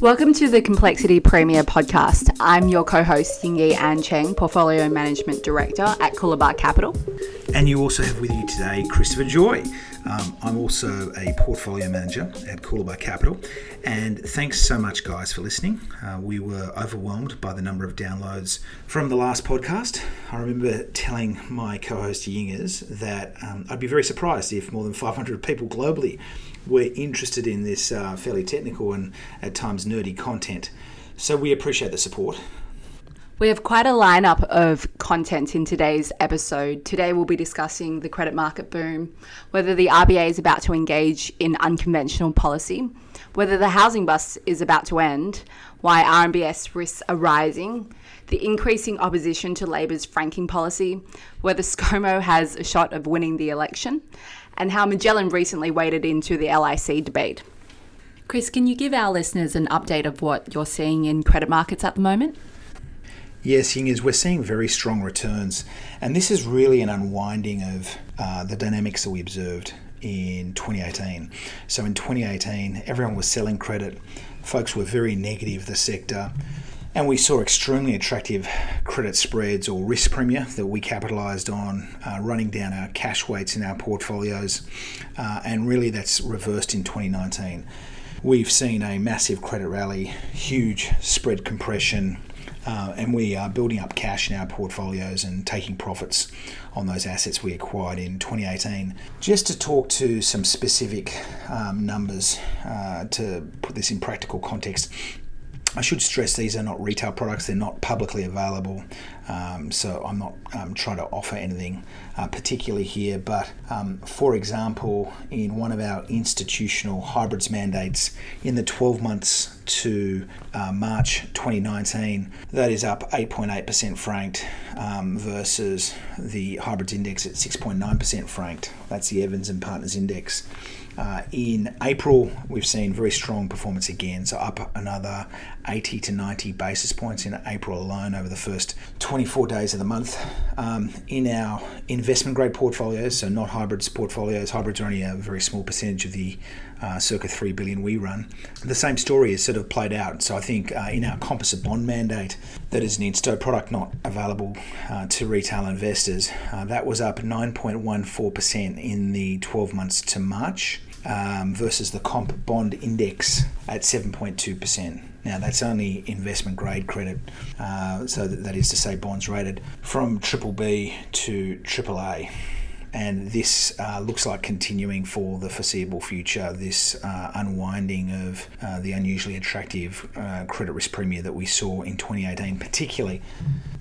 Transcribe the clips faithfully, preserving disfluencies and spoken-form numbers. Welcome to the Complexity Premier Podcast. I'm your co-host, Yingyi An Cheng, Portfolio Management Director at Coolabah Capital. And you also have with you today Christopher Joye. Um, I'm also a portfolio manager at Coolabah Capital. And thanks so much, guys, for listening. Uh, we were overwhelmed by the number of downloads from the last podcast. I remember telling my co-host Yingers that um, I'd be very surprised if more than five hundred people globally were interested in this uh, fairly technical and at times nerdy content. So we appreciate the support. We have quite a lineup of content in today's episode. Today we'll be discussing the credit market boom, whether the R B A is about to engage in unconventional policy, whether the housing bust is about to end, why R M B S risks are rising, the increasing opposition to Labor's franking policy, whether SCOMO has a shot of winning the election, and how Magellan recently waded into the L I C debate. Chris, can you give our listeners an update of what you're seeing in credit markets at the moment? Yes, Yingers, we're seeing very strong returns, and this is really an unwinding of uh, the dynamics that we observed in twenty eighteen. So in twenty eighteen, everyone was selling credit, folks were very negative of the sector, and we saw extremely attractive credit spreads or risk premia that we capitalised on, uh, running down our cash weights in our portfolios, uh, and really that's reversed in twenty nineteen. We've seen a massive credit rally, huge spread compression, Uh, and we are building up cash in our portfolios and taking profits on those assets we acquired in twenty eighteen. Just to talk to some specific um, numbers uh, to put this in practical context, I should stress these are not retail products, they're not publicly available, um, so I'm not um, trying to offer anything uh, particularly here, but um, for example, in one of our institutional hybrids mandates, in the twelve months to uh, March twenty nineteen, that is up eight point eight percent franked um, versus the hybrids index at six point nine percent franked. That's the Evans and Partners index. Uh, in April, we've seen very strong performance again, so up another eighty to ninety basis points in April alone over the first twenty-four days of the month. Um, in our investment grade portfolios, so not hybrids portfolios, hybrids are only a very small percentage of the uh, circa three billion dollars we run. The same story is sort of played out. So I think uh, in our composite bond mandate, that is an insto product not available uh, to retail investors, uh, that was up nine point one four percent in the twelve months to March. Um, versus the comp bond index at seven point two percent. Now that's only investment grade credit, uh, so that, that is to say bonds rated from triple B to triple A. And this uh, looks like continuing for the foreseeable future, this uh, unwinding of uh, the unusually attractive uh, credit risk premia that we saw in twenty eighteen, particularly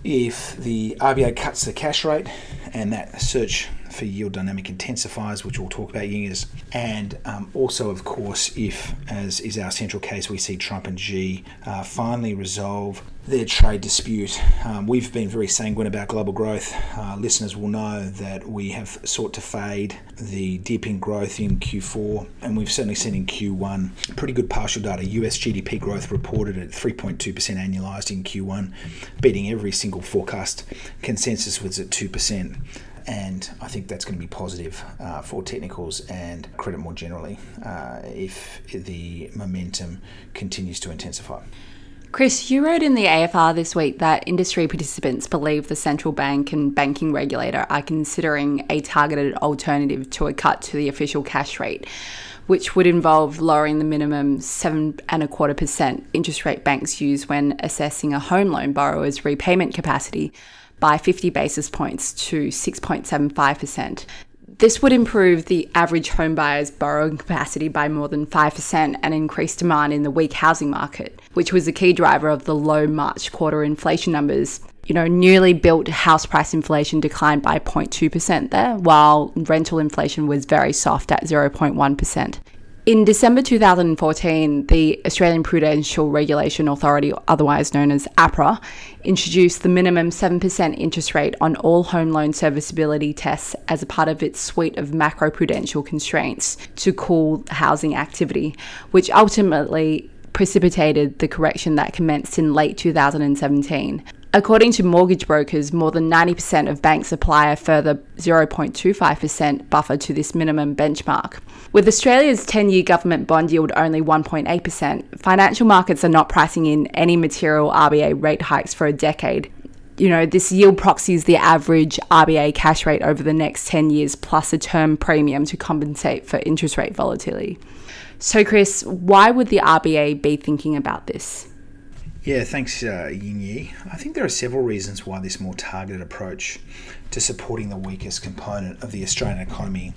if the R B A cuts the cash rate and that search for yield dynamic intensifies, which we'll talk about, Yingers. And um, also, of course, if, as is our central case, we see Trump and Xi uh, finally resolve their trade dispute. Um, we've been very sanguine about global growth. Uh, listeners will know that we have sought to fade the dip in growth in Q four, and we've certainly seen in Q one pretty good partial data. U S G D P growth reported at three point two percent annualized in Q one, beating every single forecast. Consensus was at two percent. And I think that's going to be positive uh, for technicals and credit more generally uh, if the momentum continues to intensify. Chris, you wrote in the A F R this week that industry participants believe the central bank and banking regulator are considering a targeted alternative to a cut to the official cash rate, which would involve lowering the minimum seven and a quarter percent interest rate banks use when assessing a home loan borrower's repayment capacity by fifty basis points to six point seven five percent. This would improve the average home buyer's borrowing capacity by more than five percent and increase demand in the weak housing market, which was a key driver of the low March quarter inflation numbers. You know, newly built house price inflation declined by zero point two percent there, while rental inflation was very soft at zero point one percent. In December two thousand fourteen, the Australian Prudential Regulation Authority, otherwise known as APRA, introduced the minimum seven percent interest rate on all home loan serviceability tests as a part of its suite of macroprudential constraints to cool housing activity, which ultimately precipitated the correction that commenced in late two thousand seventeen. According to mortgage brokers, more than ninety percent of banks apply a further zero point two five percent buffer to this minimum benchmark. With Australia's ten-year government bond yield only one point eight percent, financial markets are not pricing in any material R B A rate hikes for a decade. You know, this yield proxies the average R B A cash rate over the next ten years plus a term premium to compensate for interest rate volatility. So, Chris, why would the R B A be thinking about this? Yeah, thanks, uh, Yingyi. I think there are several reasons why this more targeted approach to supporting the weakest component of the Australian economy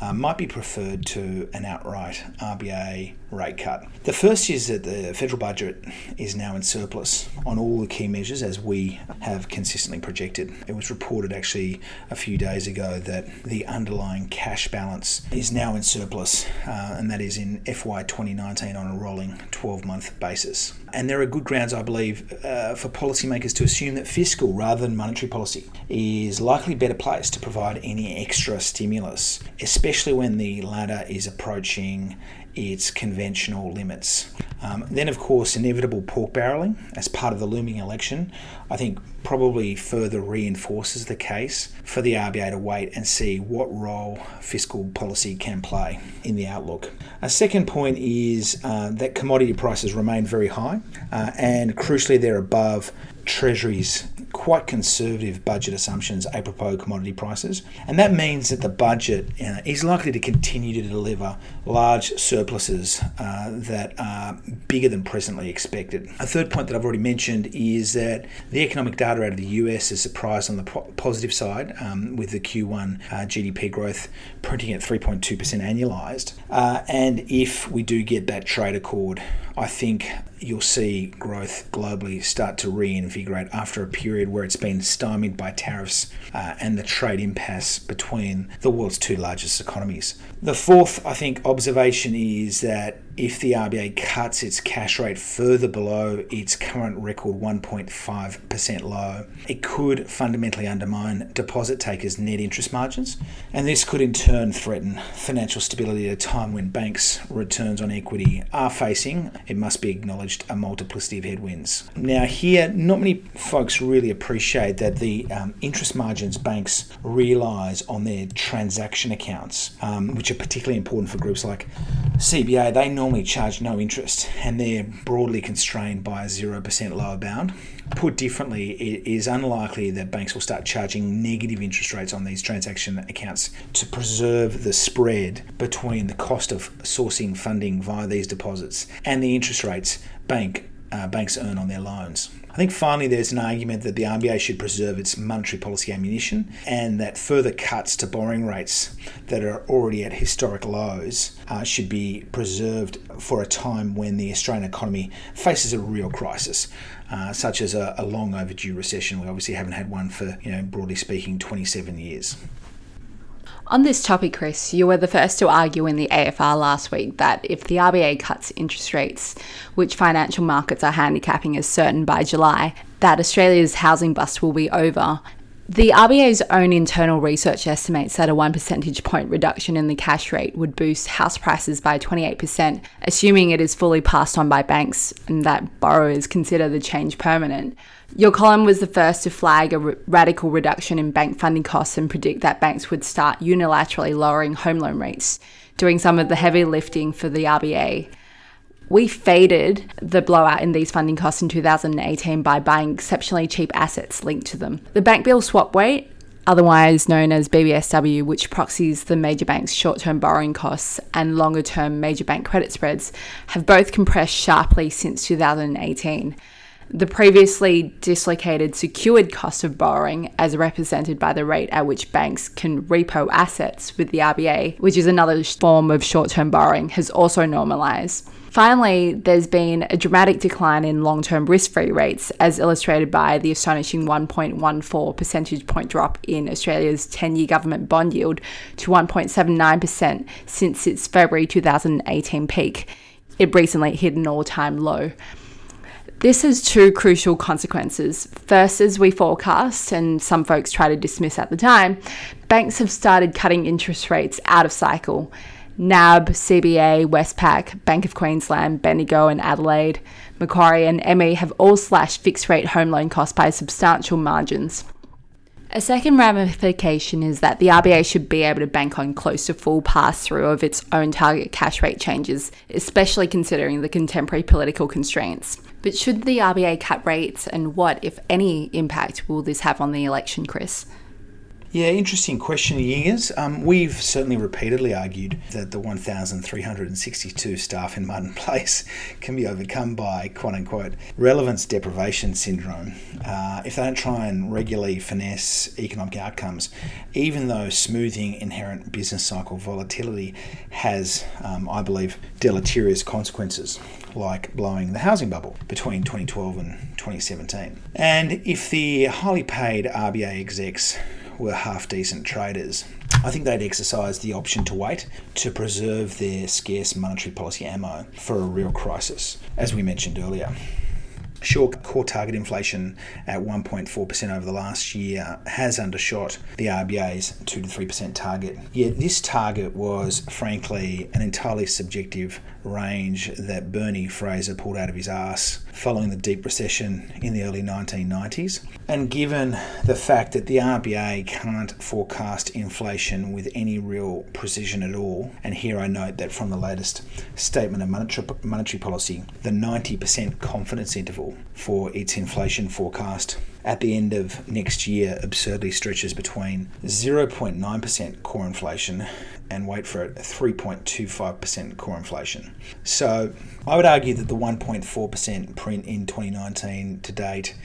uh, might be preferred to an outright R B A rate cut. The first is that the federal budget is now in surplus on all the key measures, as we have consistently projected. It was reported actually a few days ago that the underlying cash balance is now in surplus, uh, and that is in F Y twenty nineteen on a rolling twelve-month basis. And there are good grounds, I believe, uh, for policymakers to assume that fiscal rather than monetary policy is likely better placed to provide any extra stimulus, especially when the latter is approaching its conventional limits. Um, then, of course, inevitable pork barrelling as part of the looming election, I think probably further reinforces the case for the R B A to wait and see what role fiscal policy can play in the outlook. A second point is uh, that commodity prices remain very high, uh, and crucially they're above Treasury's quite conservative budget assumptions apropos commodity prices, and that means that the budget uh, is likely to continue to deliver large surpluses uh, that are bigger than presently expected. A third point that I've already mentioned is that the economic data out of the U S is surprised on the po- positive side, um, with the Q one uh, G D P growth printing at three point two percent annualized, uh, and if we do get that trade accord, I think you'll see growth globally start to reinvigorate after a period where it's been stymied by tariffs uh, and the trade impasse between the world's two largest economies. The fourth, I think, observation is that if the R B A cuts its cash rate further below its current record one point five percent low, it could fundamentally undermine deposit takers' net interest margins, and this could in turn threaten financial stability at a time when banks' returns on equity are facing, it must be acknowledged, a multiplicity of headwinds. Now here, not many folks really appreciate that the um, interest margins banks realise on their transaction accounts, um, which are particularly important for groups like C B A. They know normally charge no interest, and they're broadly constrained by a zero percent lower bound. Put differently, it is unlikely that banks will start charging negative interest rates on these transaction accounts to preserve the spread between the cost of sourcing funding via these deposits and the interest rates bank uh, banks earn on their loans. I think finally there's an argument that the R B A should preserve its monetary policy ammunition, and that further cuts to borrowing rates that are already at historic lows uh, should be preserved for a time when the Australian economy faces a real crisis, uh, such as a, a long overdue recession. We obviously haven't had one for, you know, broadly speaking, twenty-seven years. On this topic, Chris, you were the first to argue in the A F R last week that if the R B A cuts interest rates, which financial markets are handicapping as certain by July, that Australia's housing bust will be over. The R B A's own internal research estimates that a one percentage point reduction in the cash rate would boost house prices by twenty-eight percent, assuming it is fully passed on by banks and that borrowers consider the change permanent. Your column was the first to flag a r- radical reduction in bank funding costs and predict that banks would start unilaterally lowering home loan rates, doing some of the heavy lifting for the R B A. We faded the blowout in these funding costs in two thousand eighteen by buying exceptionally cheap assets linked to them. The bank bill swap rate, otherwise known as B B S W, which proxies the major bank's short-term borrowing costs and longer-term major bank credit spreads, have both compressed sharply since two thousand eighteen. The previously dislocated secured cost of borrowing, as represented by the rate at which banks can repo assets with the R B A, which is another form of short-term borrowing, has also normalised. Finally, there's been a dramatic decline in long-term risk-free rates, as illustrated by the astonishing one point one four percentage point drop in Australia's ten-year government bond yield to one point seven nine percent since its February twenty eighteen peak. It recently hit an all-time low. This has two crucial consequences. First, as we forecast, and some folks try to dismiss at the time, banks have started cutting interest rates out of cycle. N A B, C B A, Westpac, Bank of Queensland, Bendigo and Adelaide, Macquarie and M E have all slashed fixed rate home loan costs by substantial margins. A second ramification is that the R B A should be able to bank on close to full pass-through of its own target cash rate changes, especially considering the contemporary political constraints. But should the R B A cut rates, and what, if any, impact will this have on the election, Chris? Yeah, interesting question, Yingers. Um, we've certainly repeatedly argued that the one thousand three hundred sixty-two staff in Martin Place can be overcome by, quote-unquote, relevance deprivation syndrome. Uh, if they don't try and regularly finesse economic outcomes, even though smoothing inherent business cycle volatility has, um, I believe, deleterious consequences, like blowing the housing bubble between twenty twelve and twenty seventeen. And if the highly paid R B A execs were half-decent traders, I think they'd exercise the option to wait to preserve their scarce monetary policy ammo for a real crisis, as we mentioned earlier. Sure, core target inflation at one point four percent over the last year has undershot the R B A's two to three percent target. Yet this target was, frankly, an entirely subjective range that Bernie Fraser pulled out of his arse following the deep recession in the early nineteen nineties. And given the fact that the R B A can't forecast inflation with any real precision at all, and here I note that from the latest statement of monetary, monetary policy, the ninety percent confidence interval for its inflation forecast at the end of next year absurdly stretches between zero point nine percent core inflation and, wait for it, three point two five percent core inflation. So I would argue that the one point four percent print in twenty nineteen to date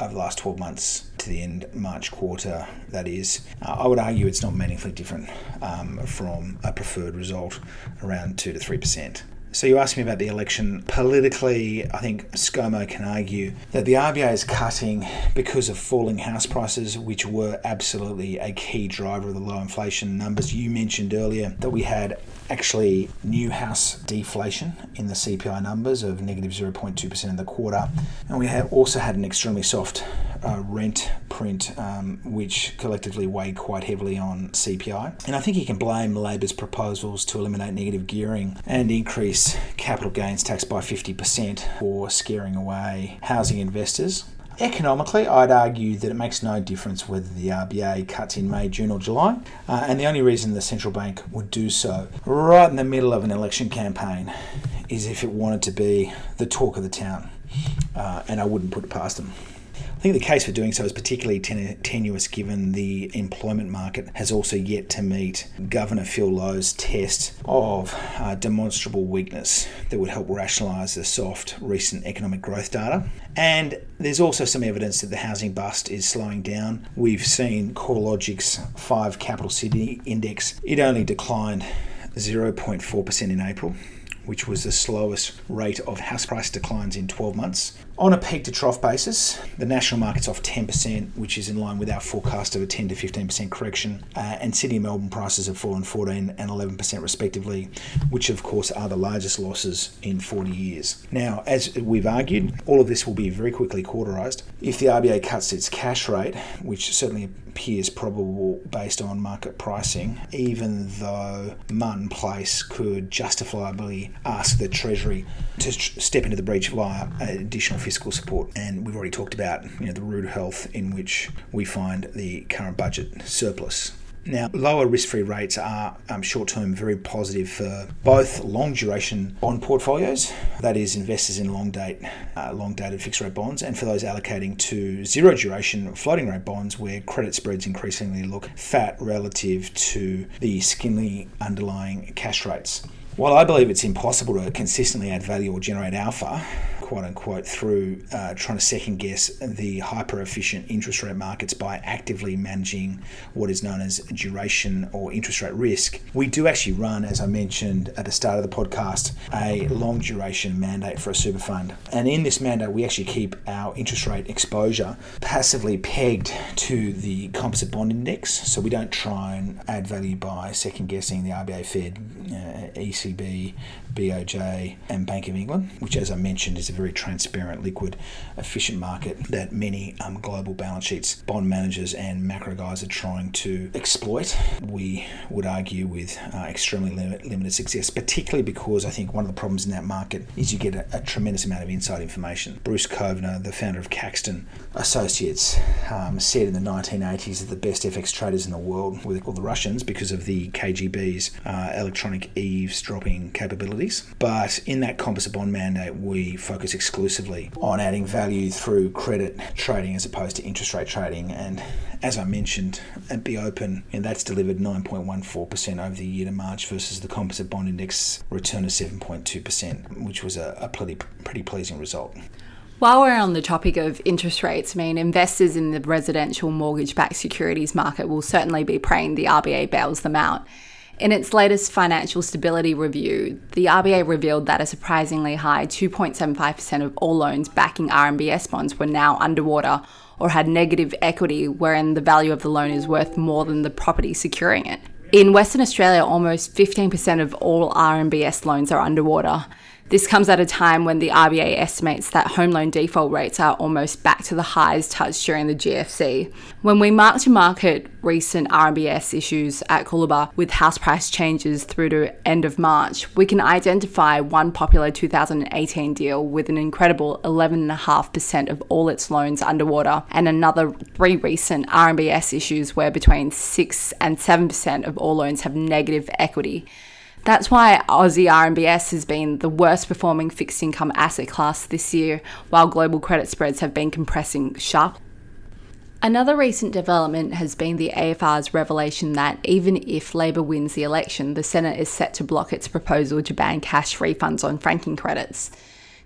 over the last twelve months to the end March quarter, that is, uh, I would argue it's not meaningfully different um, from a preferred result around two to three percent. So you asked me about the election. Politically, I think SCOMO can argue that the R B A is cutting because of falling house prices, which were absolutely a key driver of the low inflation numbers. You mentioned earlier that we had actually new house deflation in the C P I numbers of negative zero point two percent in the quarter. And we have also had an extremely soft uh, rent print, um, which collectively weighed quite heavily on C P I. And I think you can blame Labor's proposals to eliminate negative gearing and increase capital gains tax by fifty percent for scaring away housing investors. Economically, I'd argue that it makes no difference whether the R B A cuts in May, June or July, uh, and the only reason the central bank would do so right in the middle of an election campaign is if it wanted to be the talk of the town, uh, and I wouldn't put it past them. I think the case for doing so is particularly tenu- tenuous given the employment market has also yet to meet Governor Phil Lowe's test of uh, demonstrable weakness that would help rationalise the soft recent economic growth data. And there's also some evidence that the housing bust is slowing down. We've seen CoreLogic's five Capital City Index. It only declined zero point four percent in April, which was the slowest rate of house price declines in twelve months. On a peak-to-trough basis, the national market's off ten percent, which is in line with our forecast of a ten to fifteen percent correction, uh, and Sydney and Melbourne prices have fallen fourteen and eleven percent respectively, which of course are the largest losses in forty years. Now, as we've argued, all of this will be very quickly quarterised. If the R B A cuts its cash rate, which certainly appears probable based on market pricing, even though Martin Place could justifiably ask the Treasury to tr- step into the breach via additional fiscal support. And we've already talked about, you know, the rude health in which we find the current budget surplus. Now, lower risk-free rates are um, short-term very positive for both long-duration bond portfolios, that is, investors in long-date, uh, long-dated fixed-rate bonds, and for those allocating to zero-duration floating-rate bonds where credit spreads increasingly look fat relative to the skinny underlying cash rates. While I believe it's impossible to consistently add value or generate alpha, quote-unquote, through uh, trying to second-guess the hyper-efficient interest rate markets by actively managing what is known as duration or interest rate risk, we do actually run, as I mentioned at the start of the podcast, a long-duration mandate for a super fund. And in this mandate, we actually keep our interest rate exposure passively pegged to the composite bond index, so we don't try and add value by second-guessing the R B A, Fed, uh, E C B, B O J and Bank of England, which, as I mentioned, is a very transparent, liquid, efficient market that many um, global balance sheets, bond managers and macro guys are trying to exploit. We would argue with uh, extremely limit, limited success, particularly because I think one of the problems in that market is you get a, a tremendous amount of inside information. Bruce Kovner, the founder of Caxton Associates, um, said in the nineteen eighties that the best F X traders in the world were called the Russians because of the K G B's uh, electronic eavesdropping capabilities. But in that composite bond mandate, we focus exclusively on adding value through credit trading as opposed to interest rate trading. And as I mentioned, at Be Open, and that's delivered nine point one four percent over the year to March versus the composite bond index return of seven point two percent, which was a, a pretty, pretty pleasing result. While we're on the topic of interest rates, I mean, investors in the residential mortgage-backed securities market will certainly be praying the R B A bails them out. In its latest financial stability review, the R B A revealed that a surprisingly high two point seven five percent of all loans backing R M B S bonds were now underwater or had negative equity, wherein the value of the loan is worth more than the property securing it. In Western Australia, almost fifteen percent of all R M B S loans are underwater. This comes at a time when the R B A estimates that home loan default rates are almost back to the highs touched during the G F C. When we mark to market recent R M B S issues at Coolabah with house price changes through to end of March, we can identify one popular two thousand eighteen deal with an incredible eleven point five percent of all its loans underwater, and another three recent R M B S issues where between six and seven percent of all loans have negative equity. That's why Aussie R M B S has been the worst performing fixed income asset class this year, while global credit spreads have been compressing sharply. Another recent development has been the A F R's revelation that even if Labor wins the election, the Senate is set to block its proposal to ban cash refunds on franking credits.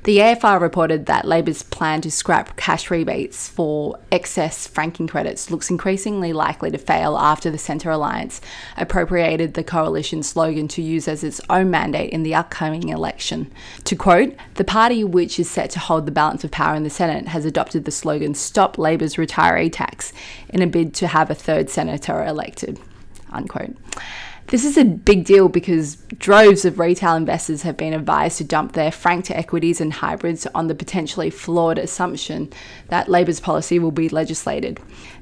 The A F R reported that Labor's plan to scrap cash rebates for excess franking credits looks increasingly likely to fail after the Centre Alliance appropriated the coalition slogan to use as its own mandate in the upcoming election. To quote, "The party which is set to hold the balance of power in the Senate has adopted the slogan 'Stop Labor's retiree tax' in a bid to have a third senator elected," unquote. This is a big deal because droves of retail investors have been advised to dump their franked equities and hybrids on the potentially flawed assumption that Labor's policy will be legislated.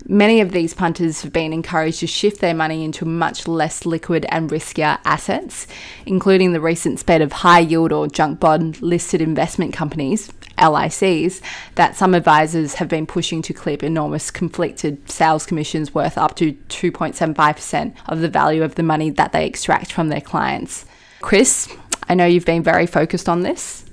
Many of these punters have been encouraged to shift their money into much less liquid and riskier assets, including the recent spate of high yield or junk bond listed investment companies, L I Cs, that some advisors have been pushing to clip enormous conflicted sales commissions worth up to two point seven five percent of the value of the money that they extract from their clients. Chris, I know you've been very focused on this.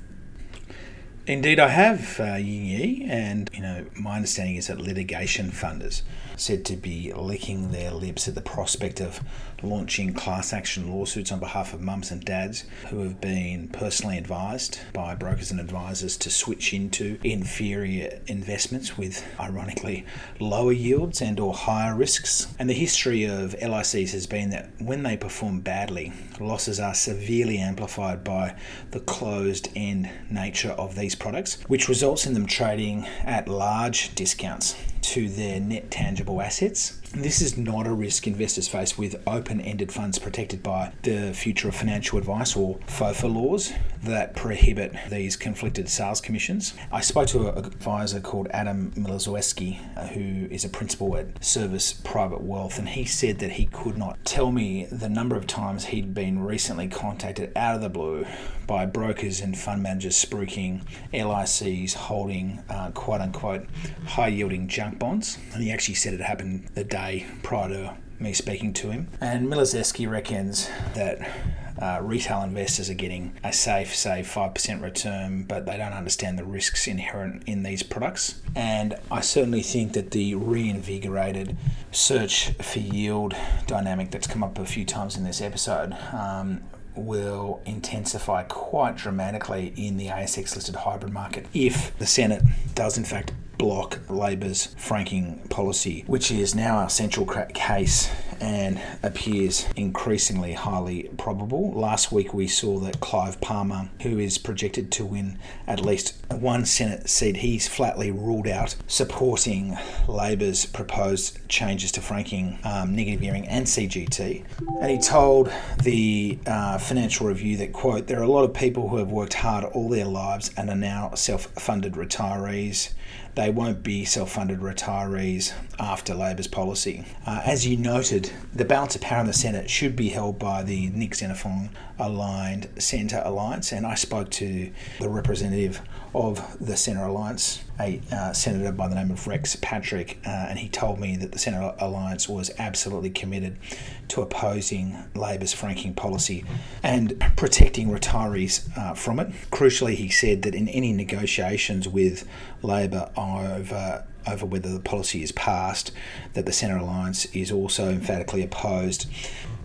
Indeed, I have, uh, Yingyi, and you know, my understanding is that litigation funders are said to be licking their lips at the prospect of launching class action lawsuits on behalf of mums and dads who have been personally advised by brokers and advisors to switch into inferior investments with, ironically, lower yields and or higher risks. And the history of L I Cs has been that when they perform badly, losses are severely amplified by the closed-end nature of these products, which results in them trading at large discounts to their net tangible assets. This is not a risk investors face with open-ended funds protected by the Future of Financial Advice or FOFA laws that prohibit these conflicted sales commissions. I spoke to an advisor called Adam Milosewski, who is a principal at Service Private Wealth, and he said that he could not tell me the number of times he'd been recently contacted out of the blue by brokers and fund managers spruiking L I Cs holding uh, quote-unquote high-yielding junk bonds. And he actually said it happened the day prior to me speaking to him. And Milosewski reckons that uh, retail investors are getting a safe, say, five percent return, but they don't understand the risks inherent in these products. And I certainly think that the reinvigorated search for yield dynamic that's come up a few times in this episode um, will intensify quite dramatically in the A S X listed hybrid market if the Senate does in fact block Labor's franking policy, which is now our central case and appears increasingly highly probable. Last week we saw that Clive Palmer, who is projected to win at least one Senate seat, he's flatly ruled out supporting Labor's proposed changes to franking, um, negative gearing and C G T. And he told the uh, Financial Review that, quote, there are a lot of people who have worked hard all their lives and are now self-funded retirees. They won't be self-funded retirees after Labor's policy. Uh, as you noted, the balance of power in the Senate should be held by the Nick Xenophon-aligned Centre Alliance, and I spoke to the representative of the Centre Alliance, a uh, senator by the name of Rex Patrick, uh, and he told me that the Centre Alliance was absolutely committed to opposing Labor's franking policy and protecting retirees uh, from it. Crucially, he said that in any negotiations with Labor over over whether the policy is passed, that the Centre Alliance is also emphatically opposed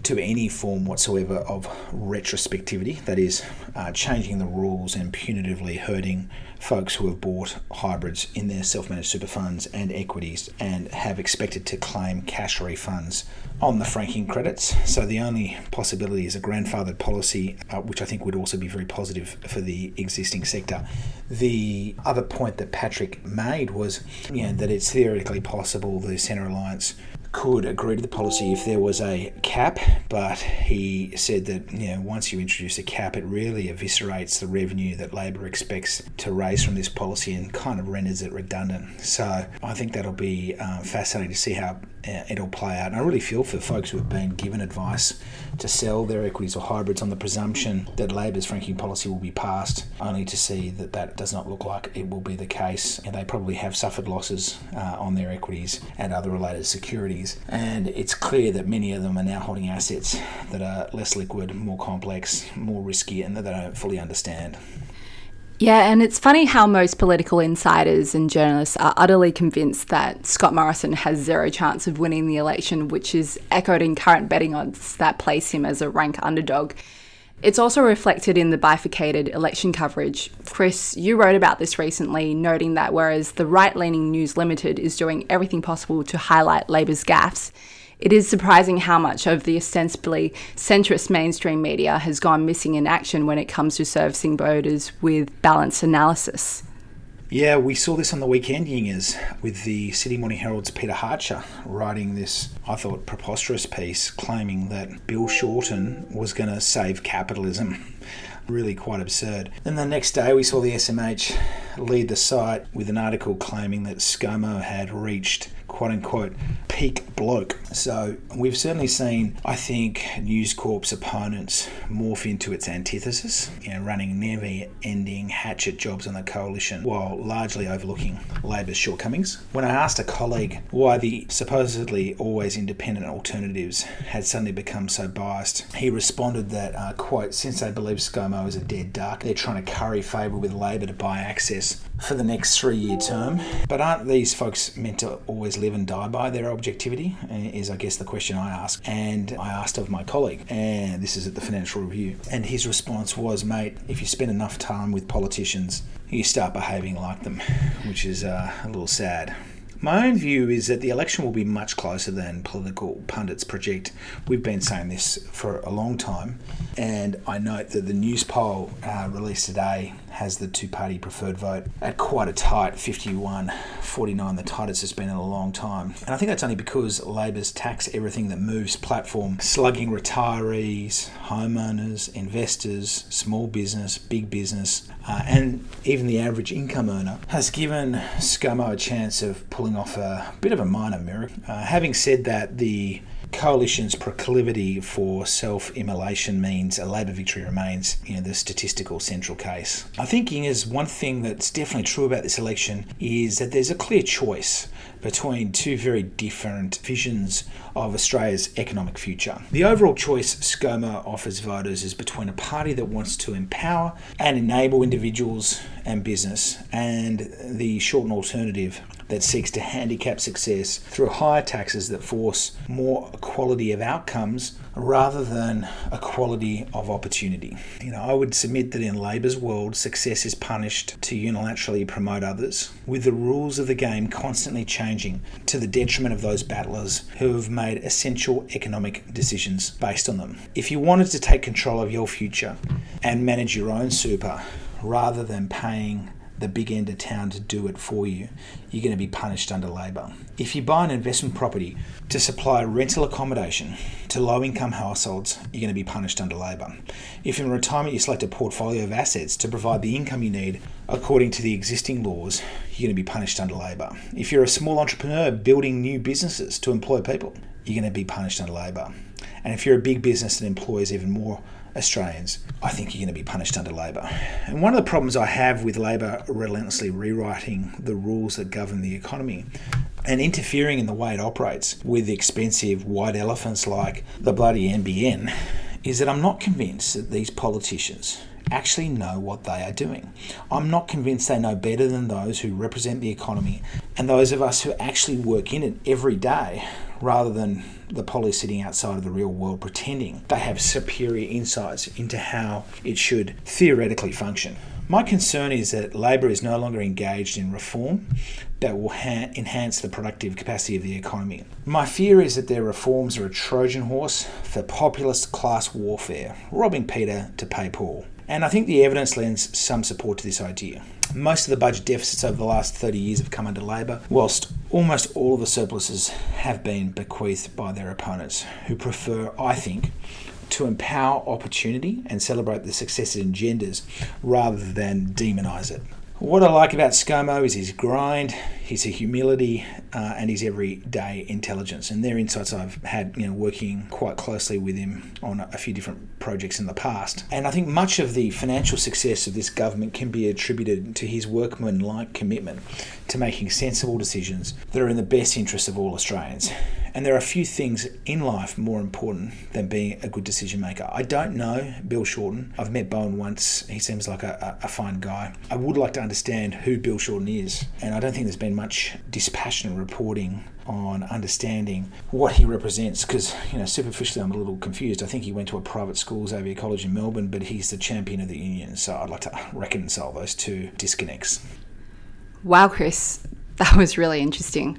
to any form whatsoever of retrospectivity, that is, uh, changing the rules and punitively hurting folks who have bought hybrids in their self-managed super funds and equities and have expected to claim cash refunds on the franking credits. So the only possibility is a grandfathered policy, uh, which I think would also be very positive for the existing sector. The other point that Patrick made was, you know, that it's theoretically possible the Centre Alliance could agree to the policy if there was a cap, but he said that, you know, once you introduce a cap, it really eviscerates the revenue that Labor expects to raise from this policy and kind of renders it redundant. So I think that'll be um, fascinating to see how uh, it'll play out. And I really feel for folks who have been given advice to sell their equities or hybrids on the presumption that Labor's franking policy will be passed, only to see that that does not look like it will be the case. And they probably have suffered losses uh, on their equities and other related securities. And it's clear that many of them are now holding assets that are less liquid, more complex, more risky, and that they don't fully understand. Yeah, and it's funny how most political insiders and journalists are utterly convinced that Scott Morrison has zero chance of winning the election, which is echoed in current betting odds that place him as a rank underdog. It's also reflected in the bifurcated election coverage. Chris, you wrote about this recently, noting that whereas the right-leaning News Limited is doing everything possible to highlight Labor's gaffes, it is surprising how much of the ostensibly centrist mainstream media has gone missing in action when it comes to servicing voters with balanced analysis. Yeah, we saw this on the weekend, Yingers, with the Sydney Morning Herald's Peter Harcher writing this, I thought, preposterous piece claiming that Bill Shorten was going to save capitalism. Really quite absurd. Then the next day we saw the S M H lead the site with an article claiming that SCOMO had reached quote-unquote peak bloke. So we've certainly seen, I think, News Corp's opponents morph into its antithesis, you know, running never-ending hatchet jobs on the coalition while largely overlooking Labor's shortcomings. When I asked a colleague why the supposedly always independent alternatives had suddenly become so biased, he responded that, uh, quote, since they believe SCOMO is a dead duck, they're trying to curry favour with Labor to buy access for the next three-year term. But aren't these folks meant to always live and die by their objectivity, is I guess the question I asked. And I asked of my colleague, and this is at the Financial Review, and his response was, mate, if you spend enough time with politicians, you start behaving like them, which is uh, a little sad. My own view is that the election will be much closer than political pundits project. We've been saying this for a long time, and I note that the news poll uh, released today has the two-party preferred vote at quite a tight fifty-one forty-nine, the tightest it's been in a long time. And I think that's only because Labor's tax everything that moves platform, slugging retirees, homeowners, investors, small business, big business, uh, and even the average income earner, has given ScoMo a chance of pulling off a bit of a minor miracle. Uh, having said that, the coalition's proclivity for self-immolation means a Labor victory remains, you know, the statistical central case. I think, Yingers, one thing that's definitely true about this election is that there's a clear choice between two very different visions of Australia's economic future. The overall choice ScoMo offers voters is between a party that wants to empower and enable individuals and business and the Shorten alternative that seeks to handicap success through higher taxes that force more equality of outcomes rather than equality of opportunity. You know, I would submit that in Labor's world, success is punished to unilaterally promote others, with the rules of the game constantly changing to the detriment of those battlers who have made essential economic decisions based on them. If you wanted to take control of your future and manage your own super, rather than paying the big end of town to do it for you, you're going to be punished under Labor. If you buy an investment property to supply rental accommodation to low-income households, you're going to be punished under Labor. If in retirement you select a portfolio of assets to provide the income you need according to the existing laws, you're going to be punished under Labor. If you're a small entrepreneur building new businesses to employ people, you're going to be punished under Labor. And if you're a big business that employs even more Australians, I think you're going to be punished under Labor. And one of the problems I have with Labor relentlessly rewriting the rules that govern the economy and interfering in the way it operates with expensive white elephants like the bloody N B N is that I'm not convinced that these politicians actually know what they are doing. I'm not convinced they know better than those who represent the economy and those of us who actually work in it every day, rather than the polly sitting outside of the real world pretending they have superior insights into how it should theoretically function. My concern is that Labor is no longer engaged in reform that will ha- enhance the productive capacity of the economy. My fear is that their reforms are a Trojan horse for populist class warfare, robbing Peter to pay Paul. And I think the evidence lends some support to this idea. Most of the budget deficits over the last thirty years have come under Labor, whilst almost all of the surpluses have been bequeathed by their opponents, who prefer, I think, to empower opportunity and celebrate the success it engenders rather than demonise it. What I like about SCOMO is his grind, his humility, uh, and his everyday intelligence. And they're insights I've had, you know, working quite closely with him on a few different projects in the past. And I think much of the financial success of this government can be attributed to his workmanlike commitment to making sensible decisions that are in the best interests of all Australians. And there are few things in life more important than being a good decision maker. I don't know Bill Shorten. I've met Bowen once. He seems like a, a fine guy. I would like to understand understand who Bill Shorten is, and I don't think there's been much dispassionate reporting on understanding what he represents, because, you know, superficially I'm a little confused. I think he went to a private school, Xavier College in Melbourne, but he's the champion of the union, so I'd like to reconcile those two disconnects. Wow, Chris, that was really interesting.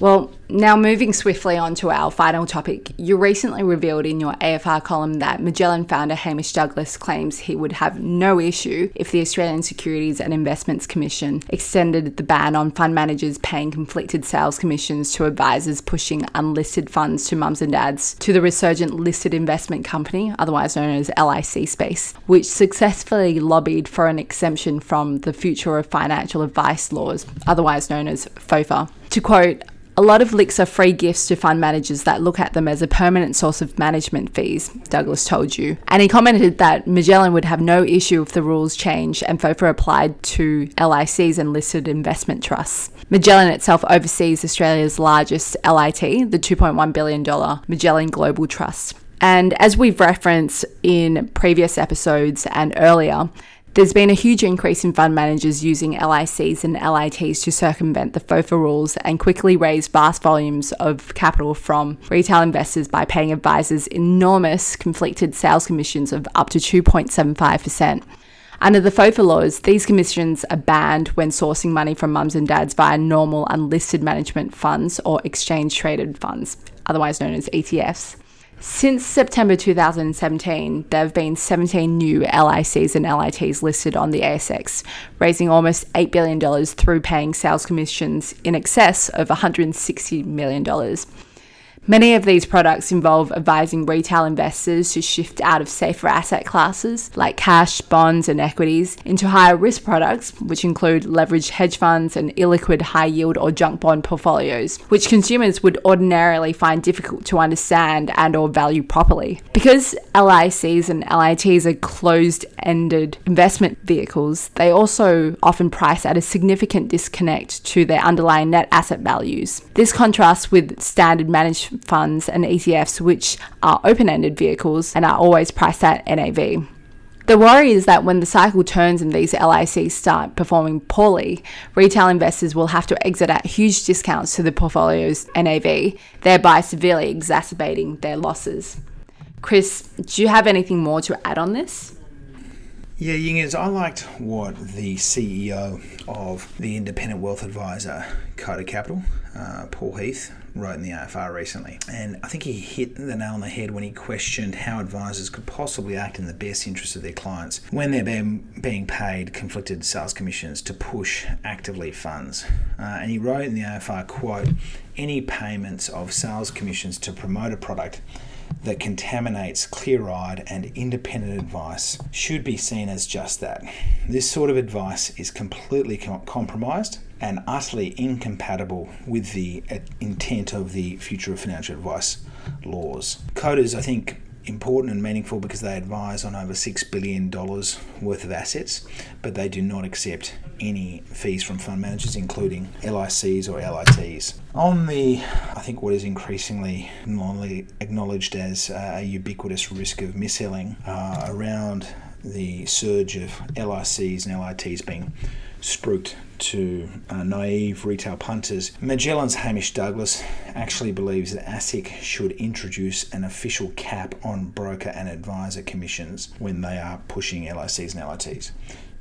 Well, now moving swiftly on to our final topic, you recently revealed in your A F R column that Magellan founder Hamish Douglass claims he would have no issue if the Australian Securities and Investments Commission extended the ban on fund managers paying conflicted sales commissions to advisors pushing unlisted funds to mums and dads to the resurgent listed investment company, otherwise known as L I C space, which successfully lobbied for an exemption from the Future of Financial Advice laws, otherwise known as FOFA. To quote, "A lot of L I Cs are free gifts to fund managers that look at them as a permanent source of management fees," Douglas told you. And he commented that Magellan would have no issue if the rules changed and FOFA applied to L I Cs and listed investment trusts. Magellan itself oversees Australia's largest L I T, the two point one billion dollars Magellan Global Trust. And as we've referenced in previous episodes and earlier, there's been a huge increase in fund managers using L I Cs and L I Ts to circumvent the FOFA rules and quickly raise vast volumes of capital from retail investors by paying advisors enormous conflicted sales commissions of up to two point seven five percent. Under the FOFA laws, these commissions are banned when sourcing money from mums and dads via normal unlisted management funds or exchange-traded funds, otherwise known as E T Fs. Since September two thousand seventeen, there have been seventeen new L I Cs and L I Ts listed on the A S X, raising almost eight billion dollars through paying sales commissions in excess of one hundred sixty million dollars. Many of these products involve advising retail investors to shift out of safer asset classes like cash, bonds, and equities into higher risk products, which include leveraged hedge funds and illiquid high yield or junk bond portfolios, which consumers would ordinarily find difficult to understand and or value properly. Because L I Cs and L I Ts are closed-ended investment vehicles, they also often price at a significant disconnect to their underlying net asset values. This contrasts with standard managed funds and E T Fs, which are open-ended vehicles and are always priced at N A V. The worry is that when the cycle turns and these L I Cs start performing poorly, retail investors will have to exit at huge discounts to the portfolio's N A V, thereby severely exacerbating their losses. Chris, do you have anything more to add on this? Yeah, Yingyi, I liked what the C E O of the independent wealth advisor, Coda Capital, uh, Paul Heath, wrote in the A F R recently. And I think he hit the nail on the head when he questioned how advisors could possibly act in the best interest of their clients when they're being paid conflicted sales commissions to push actively funds. Uh, and he wrote in the A F R, quote, "Any payments of sales commissions to promote a product that contaminates clear-eyed and independent advice should be seen as just that. This sort of advice is completely com- compromised and utterly incompatible with the uh, intent of the future of financial advice laws." Coda's, I think, important and meaningful because they advise on over six billion dollars worth of assets, but they do not accept any fees from fund managers, including L I Cs or L I Ts. On the, I think, what is increasingly acknowledged as a ubiquitous risk of mis-selling uh, around the surge of L I Cs and L I Ts being spruiked to uh, naive retail punters, Magellan's Hamish Douglass actually believes that ASIC should introduce an official cap on broker and advisor commissions when they are pushing L I Cs and L I Ts.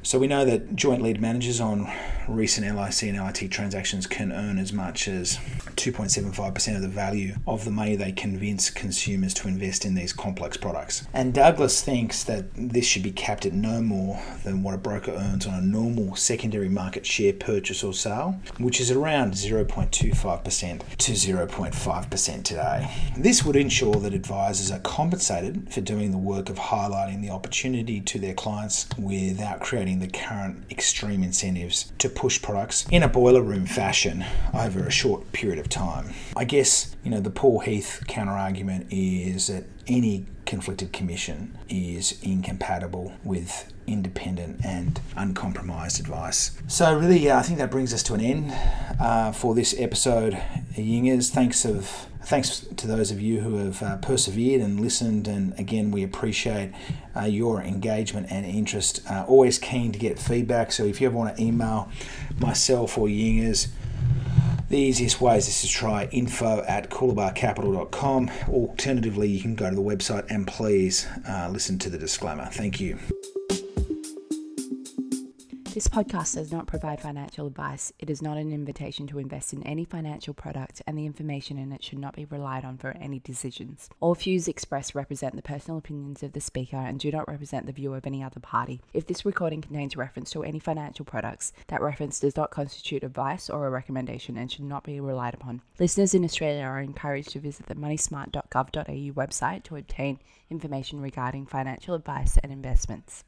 So we know that joint lead managers on recent L I C and L I T transactions can earn as much as two point seven five percent of the value of the money they convince consumers to invest in these complex products. And Douglas thinks that this should be capped at no more than what a broker earns on a normal secondary market share purchase or sale, which is around zero point two five percent to zero point five percent today. This would ensure that advisors are compensated for doing the work of highlighting the opportunity to their clients without creating the current extreme incentives to push products in a boiler room fashion over a short period of time. I guess, you know, the Paul Heath counter-argument is that any conflicted commission is incompatible with independent and uncompromised advice. So really, uh, I think that brings us to an end uh, for this episode, Yingyi. Thanks of Thanks to those of you who have uh, persevered and listened, and again, we appreciate uh, your engagement and interest. Uh, always keen to get feedback, so if you ever want to email myself or Yingyi, the easiest way is to try info at coolabah capital dot com. Alternatively, you can go to the website and please uh, listen to the disclaimer. Thank you. This podcast does not provide financial advice. It is not an invitation to invest in any financial product, and the information in it should not be relied on for any decisions. All views expressed represent the personal opinions of the speaker and do not represent the view of any other party. If this recording contains reference to any financial products, that reference does not constitute advice or a recommendation and should not be relied upon. Listeners in Australia are encouraged to visit the money smart dot gov dot a u website to obtain information regarding financial advice and investments.